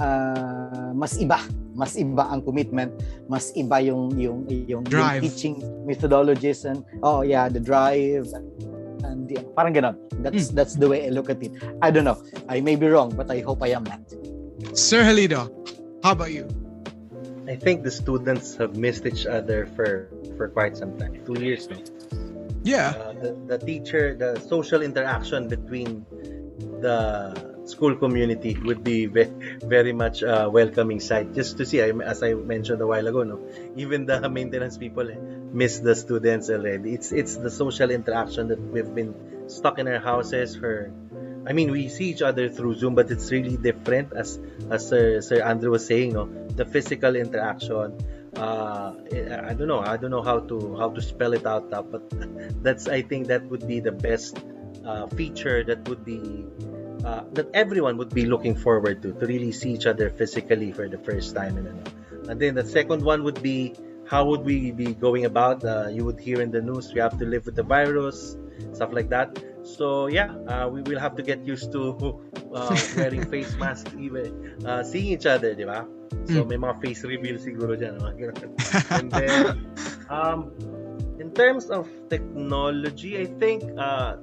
uh, mas iba, mas iba ang commitment, mas iba yung yung yung, yung teaching methodologies and oh yeah, the drive and, and yeah, parang ganon. That's mm. that's the way I look at it. I don't know. I may be wrong, but I hope I am not. Sir Gelido, how about you? I think the students have missed each other for for quite some time. Two years now. Yeah. Uh, the, the teacher, the social interaction between the school community would be ve- very much a uh, welcoming sight. Just to see, I, as I mentioned a while ago, no, even the maintenance people miss the students already. It's it's the social interaction that we've been stuck in our houses for. I mean, we see each other through Zoom, but it's really different, as as Sir, Sir Andrew was saying, no, the physical interaction. Uh, I don't know. I don't know how to how to spell it out, but that's. I think that would be the best uh, feature that would be. Uh, that everyone would be looking forward to to really see each other physically for the first time, and and then the second one would be how would we be going about uh, you would hear in the news we have to live with the virus, stuff like that. So yeah, uh, we will have to get used to uh, wearing face masks, even uh, seeing each other, diba? So may mga face reveal siguro dyan, and then um, in terms of technology, I think uh,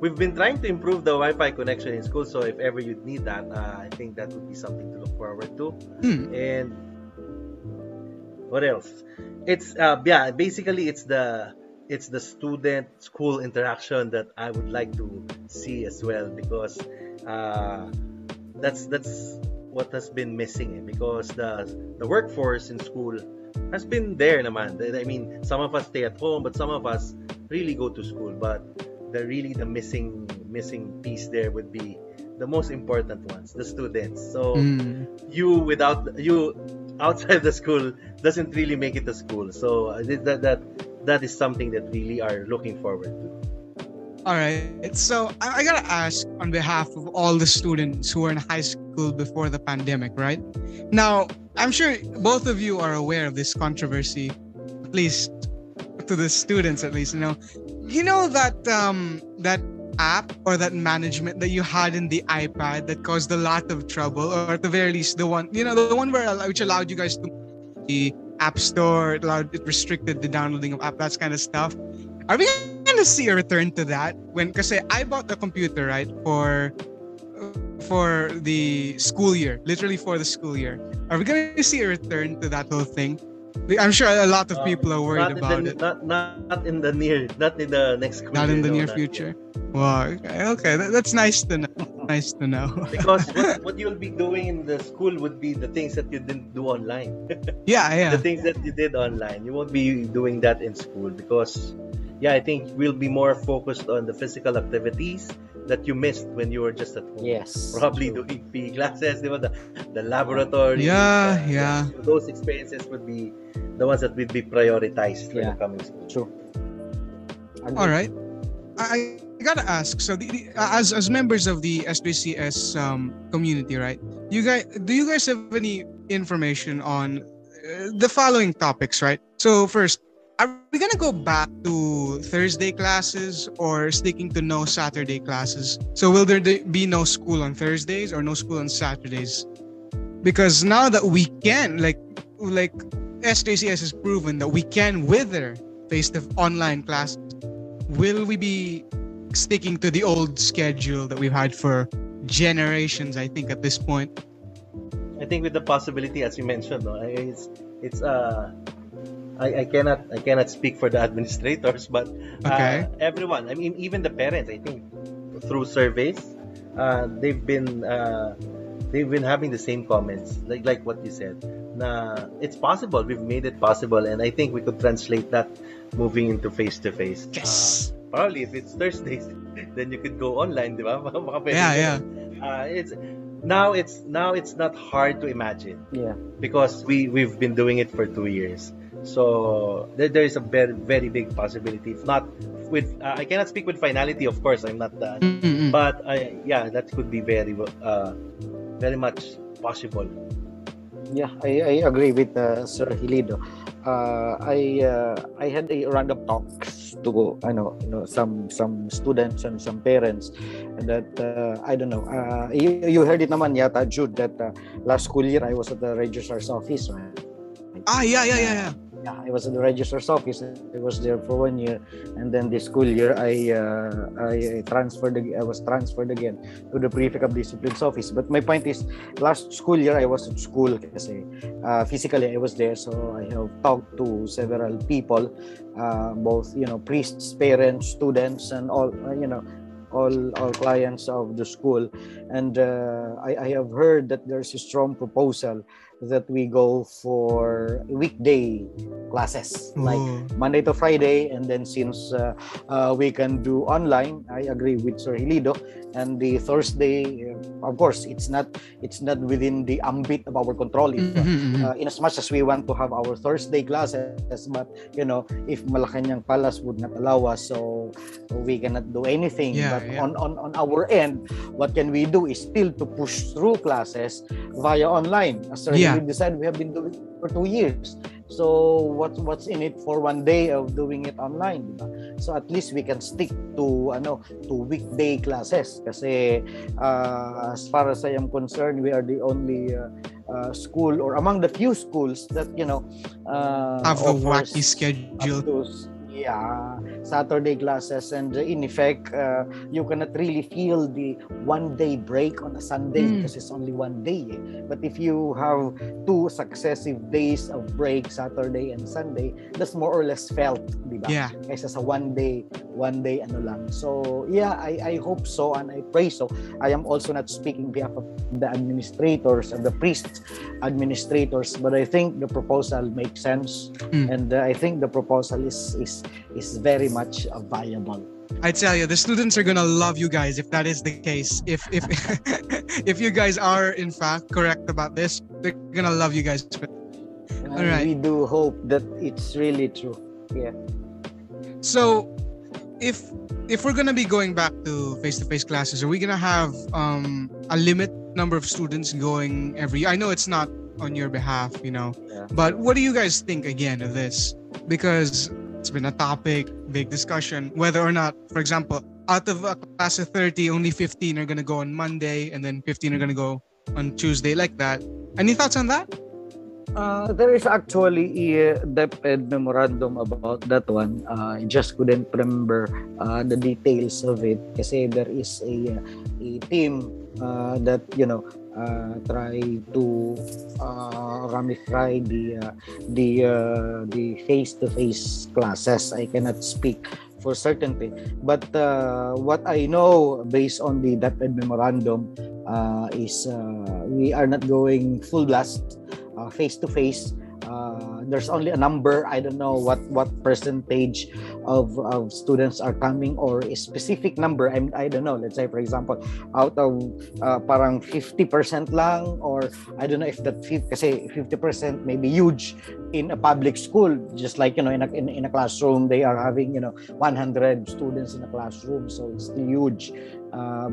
We've been trying to improve the Wi-Fi connection in school, so if ever you'd need that, uh, I think that would be something to look forward to. Hmm. And what else? It's uh, yeah, basically it's the it's the student-school interaction that I would like to see as well, because uh, that's that's what has been missing. Eh? Because the the workforce in school has been there, naman. I mean, some of us stay at home, but some of us really go to school, but the really the missing missing piece there would be the most important ones, the students. So mm. you without you outside the school doesn't really make it to school. So that that that is something that really are looking forward to. All right. So I, I gotta ask on behalf of all the students who were in high school before the pandemic, right? Now, I'm sure both of you are aware of this controversy, at least to the students, at least, you know. You know that um, that app or that management that you had in the iPad that caused a lot of trouble, or at the very least, the one, you know, the one where which allowed you guys to the App Store, it allowed it restricted the downloading of app, that kind of stuff. Are we gonna see a return to that? When, because I bought a computer right for for the school year, literally for the school year. Are we gonna see a return to that whole thing? I'm sure a lot of people are worried about the, it. Not, not in the near, not in the next school Not year, in the no, near future. Wow. Okay. okay. That, that's nice to know. Nice to know. Because what, what you'll be doing in the school would be the things that you didn't do online. Yeah, yeah. The things that you did online. You won't be doing that in school because, yeah, I think we'll be more focused on the physical activities that you missed when you were just at home. Yes. Probably true. Doing P E classes, the, the laboratory. Yeah, uh, yeah. Those experiences would be the ones that would be prioritized yeah. when you come in school. True. And all right. I, I gotta ask, so the, the, as as members of the S J C S um, community, right? You guys, do you guys have any information on uh, the following topics, right? So first, are we gonna go back to Thursday classes or sticking to no Saturday classes? So will there be no school on Thursdays or no school on Saturdays? Because now that we can, like, like S J C S has proven that we can wither based on online classes, will we be sticking to the old schedule that we've had for generations, I think, at this point? I think with the possibility, as you mentioned, no, it's, it's, uh, I, I cannot I cannot speak for the administrators, but uh, okay. everyone, I mean, even the parents, I think, through surveys, uh, they've been uh, they've been having the same comments, like like what you said. Na it's possible, we've made it possible, and I think we could translate that moving into face to face. Yes. Uh, probably if it's Thursdays, then you could go online, di ba? Yeah, yeah. Uh, it's. Now it's now it's not hard to imagine. Yeah. Because we, we've been doing it for two years. So there, there is a very, very big possibility. If not with uh, I cannot speak with finality, of course, I'm not that. Mm-hmm. But I, yeah, that could be very uh, very much possible. Yeah, I, I agree with uh, Sir Gelido. Uh, I uh, I had a random talks to I know you know some some students and some parents, and that uh, I don't know. Uh, you, you heard it, naman yata, Jude, that uh, last school year I was at the registrar's office. Right? Ah yeah yeah yeah yeah. Yeah, I was at the registrar's office. I was there for one year, and then this school year I uh, I transferred. I was transferred again to the prefect of discipline's office. But my point is, last school year I was at school kasi uh, physically I was there. So I have talked to several people, uh, both you know priests, parents, students, and all uh, you know. All, all clients of the school, and uh, I, I have heard that there's a strong proposal that we go for weekday classes, mm. like Monday to Friday, and then since uh, uh, we can do online, I agree with Sir Gelido, and the Thursday, uh, of course, it's not it's not within the ambit of our control. If, mm-hmm. uh, in as much as we want to have our Thursday classes, but you know, if Malacañang Palace would not allow us, so we cannot do anything. Yeah. But Yeah. On, on, on our end, what can we do is still to push through classes via online. As yeah. we decided, we have been doing it for two years. So what what's in it for one day of doing it online? So at least we can stick to ano to weekday classes. Kasi uh, as far as I am concerned, we are the only uh, uh, school or among the few schools that you know uh, have a wacky schedule. Yeah, Saturday classes, and in effect, uh, you cannot really feel the one-day break on a Sunday mm. because it's only one day. But if you have two successive days of break, Saturday and Sunday, that's more or less felt, di ba? Yeah. Kaysa sa one day, one day ano lang. So yeah, I I hope so and I pray so. I am also not speaking behalf of the administrators and the priests, administrators, but I think the proposal makes sense, mm. and uh, I think the proposal is. Is, is very much viable. I tell you, the students are gonna love you guys if that is the case. If if if you guys are in fact correct about this, they're gonna love you guys. All and right. We do hope that it's really true. Yeah. So, if if we're gonna be going back to face-to-face classes, are we gonna have um, a limit number of students going every year? I know it's not on your behalf, you know, yeah. but what do you guys think again of this? Because it's been a topic, big discussion, whether or not, for example, out of a class of thirty, only fifteen are going to go on Monday and then fifteen are going to go on Tuesday, like that. Any thoughts on that? Uh, there is actually a DepEd memorandum about that one. Uh, I just couldn't remember uh, the details of it kasi there is a, a team uh, that, you know, Uh, try to uh, ramify the uh, the uh, the face-to-face classes. I cannot speak for certainty, but uh, what I know based on the DepEd memorandum uh, is uh, we are not going full blast uh, face-to-face. Uh, there's only a number. I don't know what, what percentage of, of students are coming or a specific number. I, I don't know. Let's say, for example, out of uh, parang fifty percent lang, or I don't know if that kasi fifty percent may be huge in a public school. Just like, you know, in a, in, in a classroom, they are having, you know, one hundred students in a classroom. So it's huge. Uh,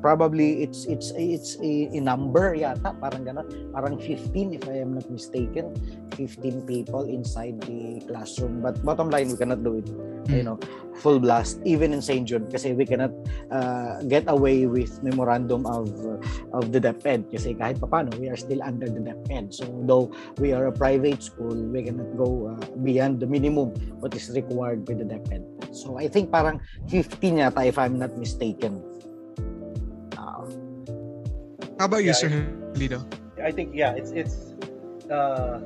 probably it's it's it's a, a number yata parang ganon parang fifteen if I am not mistaken, fifteen people inside the classroom, but bottom line we cannot do it, you know, full blast even in Saint Jude kasi we cannot uh, get away with memorandum of uh, of the DepEd kasi kahit papano we are still under the DepEd, so though we are a private school we cannot go uh, beyond the minimum what is required by the DepEd. So I think parang fifteen yata if I'm not mistaken. How about you, yeah, Sir Lido? I think yeah, it's it's uh,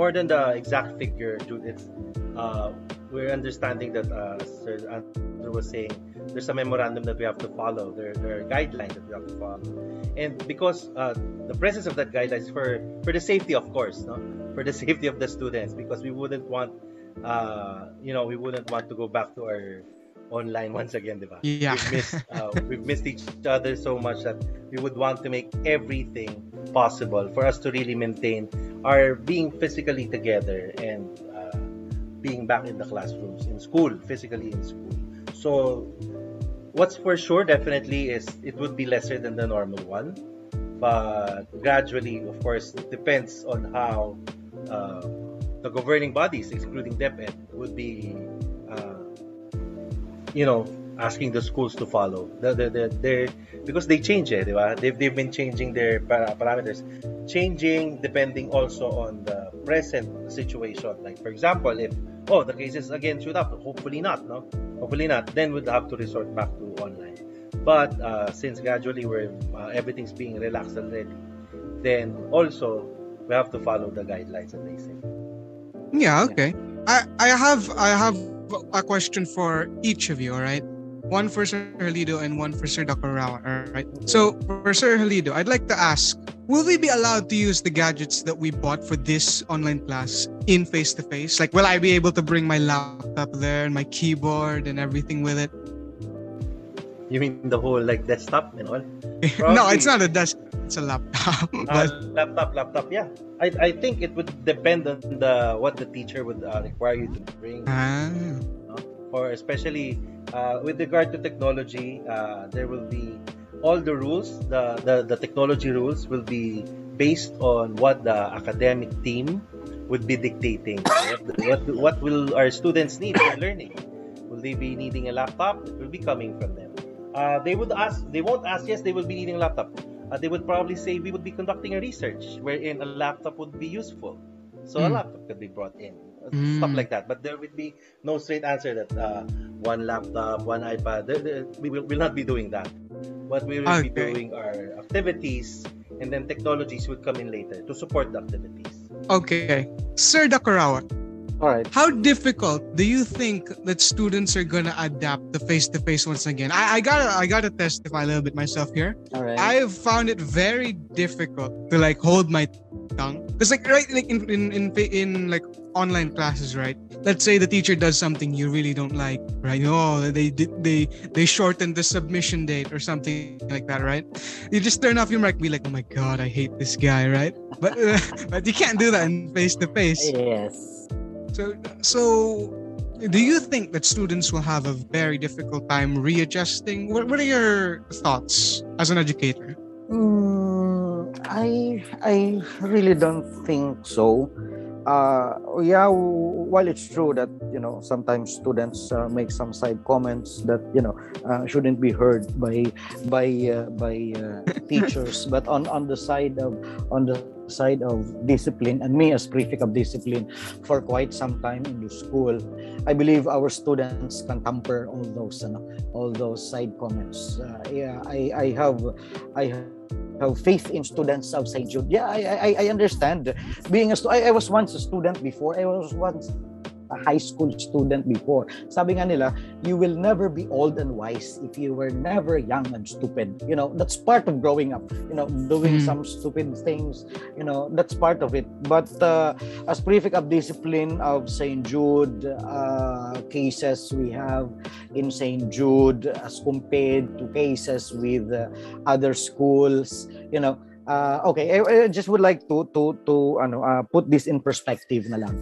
more than the exact figure, Jude. It's uh, we're understanding that uh, Sir Andrew was saying there's a memorandum that we have to follow. There there are guidelines that we have to follow, and because uh, the presence of that guidelines for for the safety, of course, no, for the safety of the students, because we wouldn't want uh, you know we wouldn't want to go back to our online once again, diba? Yeah. We've missed, uh, we've missed each other so much that we would want to make everything possible for us to really maintain our being physically together and uh, being back in the classrooms, in school, physically in school. So what's for sure definitely is it would be lesser than the normal one, but gradually, of course, it depends on how uh, the governing bodies, excluding DepEd, would be you know, asking the schools to follow. They're, they're, they're, because they change it, right? They've, they've been changing their parameters. Changing depending also on the present situation. Like, for example, if, oh, the cases again shoot up, hopefully not, no? Hopefully not. Then we'll have to resort back to online. But uh, since gradually we're, uh, everything's being relaxed already, then also we have to follow the guidelines that they say. Yeah, okay. Yeah. I, I have... I have a question for each of you, all right? One for Sir Gelido and one for Sir Dacurawat, all right? So, for Sir Gelido, I'd like to ask, will we be allowed to use the gadgets that we bought for this online class in face-to-face? Like, will I be able to bring my laptop there and my keyboard and everything with it? You mean the whole, like, desktop and all? No, it's not a desktop. It's a laptop. But... Uh, laptop, laptop, yeah. I I think it would depend on the what the teacher would uh, require you to bring. Ah. You know? Or especially uh, with regard to technology, uh, there will be all the rules, the, the, the technology rules will be based on what the academic team would be dictating. What, what, what will our students need for learning? Will they be needing a laptop? It will be coming from them. Uh, they would ask, they won't ask, yes, they will be needing a laptop. Uh, they would probably say we would be conducting a research wherein a laptop would be useful. So mm. a laptop could be brought in. mm. stuff like that. But there would be no straight answer that uh, one laptop, one iPad. There, there, we will we'll not be doing that. What we will okay. be doing are activities, and then technologies will come in later to support the activities. Okay. Sir Dacurawat, all right. How difficult do you think that students are gonna adapt the face-to-face once again? I, I gotta, I gotta testify a little bit myself here. All right. I've found it very difficult to like hold my tongue, because like right, like in, in in in like online classes, right? Let's say the teacher does something you really don't like, right? Oh, they did, they they shortened the submission date or something like that, right? You just turn off your mic, be like, oh my god, I hate this guy, right? But uh, but you can't do that in face-to-face. Yes. So, so, do you think that students will have a very difficult time readjusting? What, what are your thoughts as an educator? Mm, I I really don't think so. Uh, yeah, while it's true that you know sometimes students uh, make some side comments that you know uh, shouldn't be heard by by uh, by uh, teachers, but on, on the side of on the side of discipline, and me as prefect of discipline for quite some time in the school, I believe our students can tamper all those uh, all those side comments. Uh, yeah, I I have I. Have, Have faith in students of Saint Jude. Yeah, I, I I understand. Being a stu- I, I was once a student before. I was once a high school student before. Sabi nga nila, you will never be old and wise if you were never young and stupid. You know, that's part of growing up. You know, doing mm. some stupid things. You know, that's part of it. But uh, as prefect of discipline of Saint Jude, uh, cases we have in Saint Jude as compared to cases with uh, other schools, you know. Uh, okay, I, I just would like to to to ano, uh, put this in perspective na lang.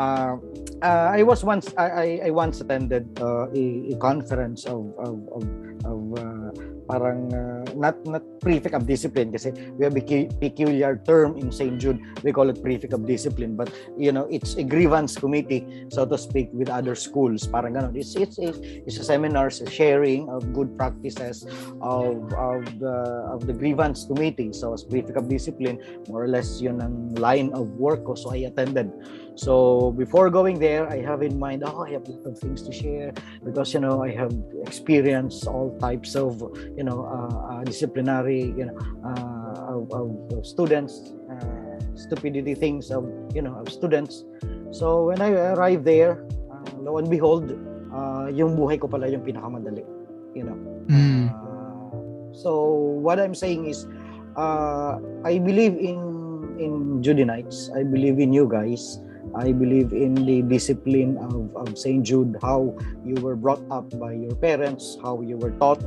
Uh, uh, I was once I I, I once attended uh, a, a conference of of of, of uh, parang uh, not not prefect of discipline, kasi we have a peculiar term in Saint Jude, we call it prefect of discipline, but you know it's a grievance committee, so to speak, with other schools, parang ganon. It's it's it's, it's a seminars, a sharing of good practices of of the of the grievance committee. So as prefect of discipline, more or less yun ang line of work ko, so I attended. So before going there, I have in mind, oh, I have a lot of things to share because, you know, I have experienced all types of, you know, uh, uh, disciplinary, you know, uh, of, of students, uh, stupidity things of, you know, of students. So when I arrived there, uh, lo and behold, uh, yung buhay ko pala yung pinakamadali, you know. Mm. Uh, so what I'm saying is, uh, I believe in in Judenites. I believe in you guys. I believe in the discipline of, of Saint Jude, how you were brought up by your parents, how you were taught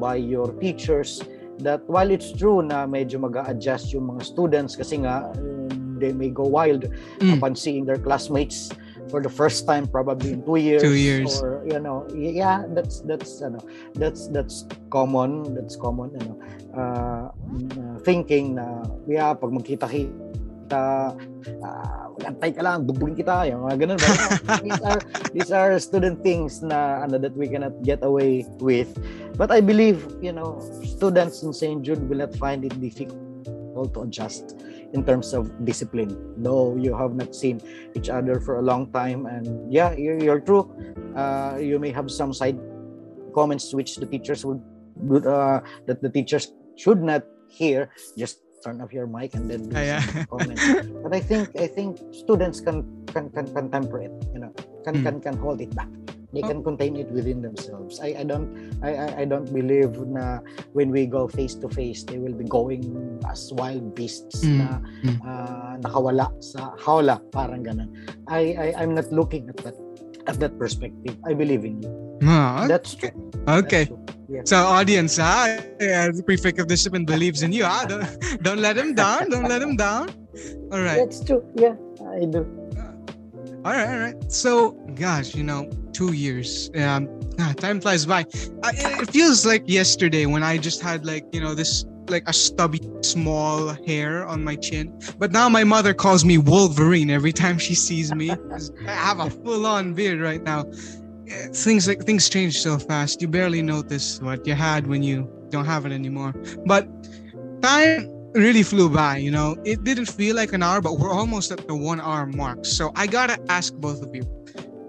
by your teachers, that while it's true na medyo mag-a-adjust yung mga students kasi nga they may go wild mm. upon seeing their classmates for the first time probably in two years, two years. Or you know, yeah, that's that's ano, that's that's common, that's common ano, uh, thinking na yeah, pag magkita-kita uh, antay ka lang, bubugin kita, yung mga ganun. But, uh, these are these are student things na ano, that we cannot get away with. But I believe, you know, students in Saint Jude will not find it difficult to adjust in terms of discipline. Though you have not seen each other for a long time, and yeah, you're, you're true. Uh, you may have some side comments which the teachers would, would uh, that the teachers should not hear. Just turn off your mic and then do oh, yeah. some comments. But I think I think students can can can, can temper it, you know, can mm. can can hold it back. They can contain it within themselves. I, I don't I I don't believe na when we go face to face they will be going as wild beasts mm. na uh, nakawala sa hawla, parang ganun. I, I I'm not looking at that at that perspective. I believe in you. Oh, okay. That's true. Okay. That's true. Yeah. So audience, ah, yeah, the prefect of discipline believes in you. Ah, don't, don't let him down. Don't let him down. All right. That's true. Yeah, I do. Uh, all right, all right. So, gosh, you know, two years. Um, ah, time flies by. I, it feels like yesterday when I just had like, you know, this like a stubby small hair on my chin. But now my mother calls me Wolverine every time she sees me. I have a full-on beard right now. Things like things change so fast. You barely notice what you had when you don't have it anymore. But time really flew by, you know. It didn't feel like an hour, but we're almost at the one hour mark. So I gotta ask both of you,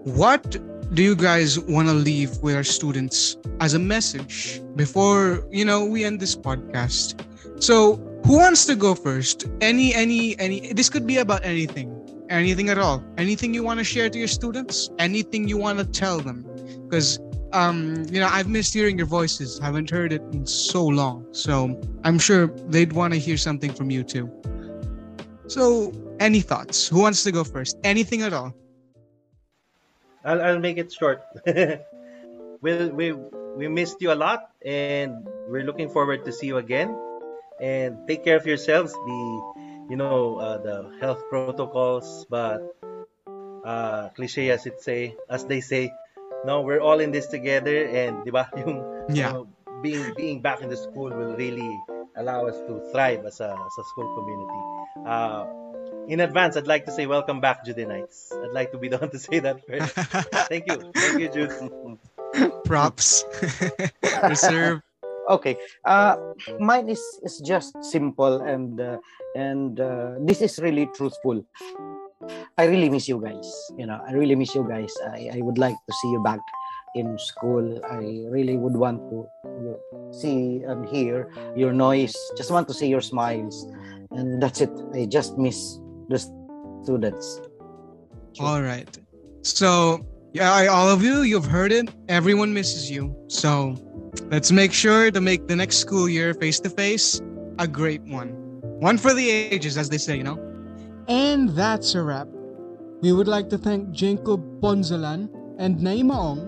what do you guys want to leave with our students as a message before, you know, we end this podcast? So who wants to go first? Any, any, any, this could be about anything, anything at all. Anything you want to share to your students, anything you want to tell them. Because, um, you know, I've missed hearing your voices. Haven't heard it in so long. So I'm sure they'd want to hear something from you too. So any thoughts? Who wants to go first? Anything at all. I'll, I'll make it short. we'll, we we missed you a lot, and we're looking forward to see you again. And take care of yourselves. The, you know, uh, the health protocols, but uh, cliche as it say, as they say, no, we're all in this together. And diba yung yeah. you know, being being back in the school will really allow us to thrive as a as a school community. Uh, In advance, I'd like to say welcome back, Judenites. I'd like to be the one to say that first. Thank you. Thank you, Jude. Props. Reserve. Okay. Uh, mine is, is just simple, and uh, and uh, this is really truthful. I really miss you guys. You know, I really miss you guys. I, I would like to see you back in school. I really would want to see and hear your noise. Just want to see your smiles. And that's it. I just miss the students. All right. So, yeah, I, all of you, you've heard it. Everyone misses you. So, let's make sure to make the next school year face-to-face a great one. One for the ages, as they say, you know. And that's a wrap. We would like to thank Jacob Ponzalan and Naima Ong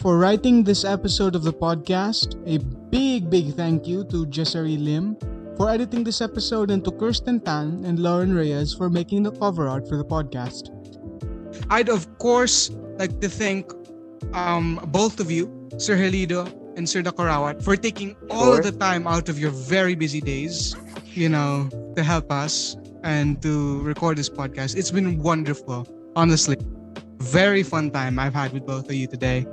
for writing this episode of the podcast. A big, big thank you to Jessari Lim for editing this episode, and to Quirsten Tan and Lauren Reyes for making the cover art for the podcast. I'd of course like to thank um, both of you, Sir Gelido and Sir Dacurawat, for taking all sure. of the time out of your very busy days, you know, to help us and to record this podcast. It's been wonderful, honestly. Very fun time I've had with both of you today.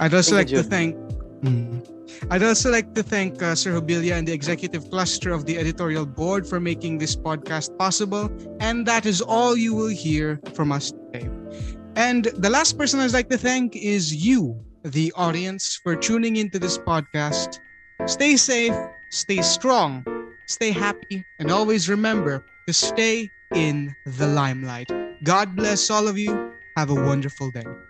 I'd also thank like you. to thank... Mm, I'd also like to thank uh, Sir Hobilia and the executive cluster of the editorial board for making this podcast possible. And that is all you will hear from us today. And the last person I'd like to thank is you, the audience, for tuning into this podcast. Stay safe, stay strong, stay happy, and always remember to stay in the limelight. God bless all of you. Have a wonderful day.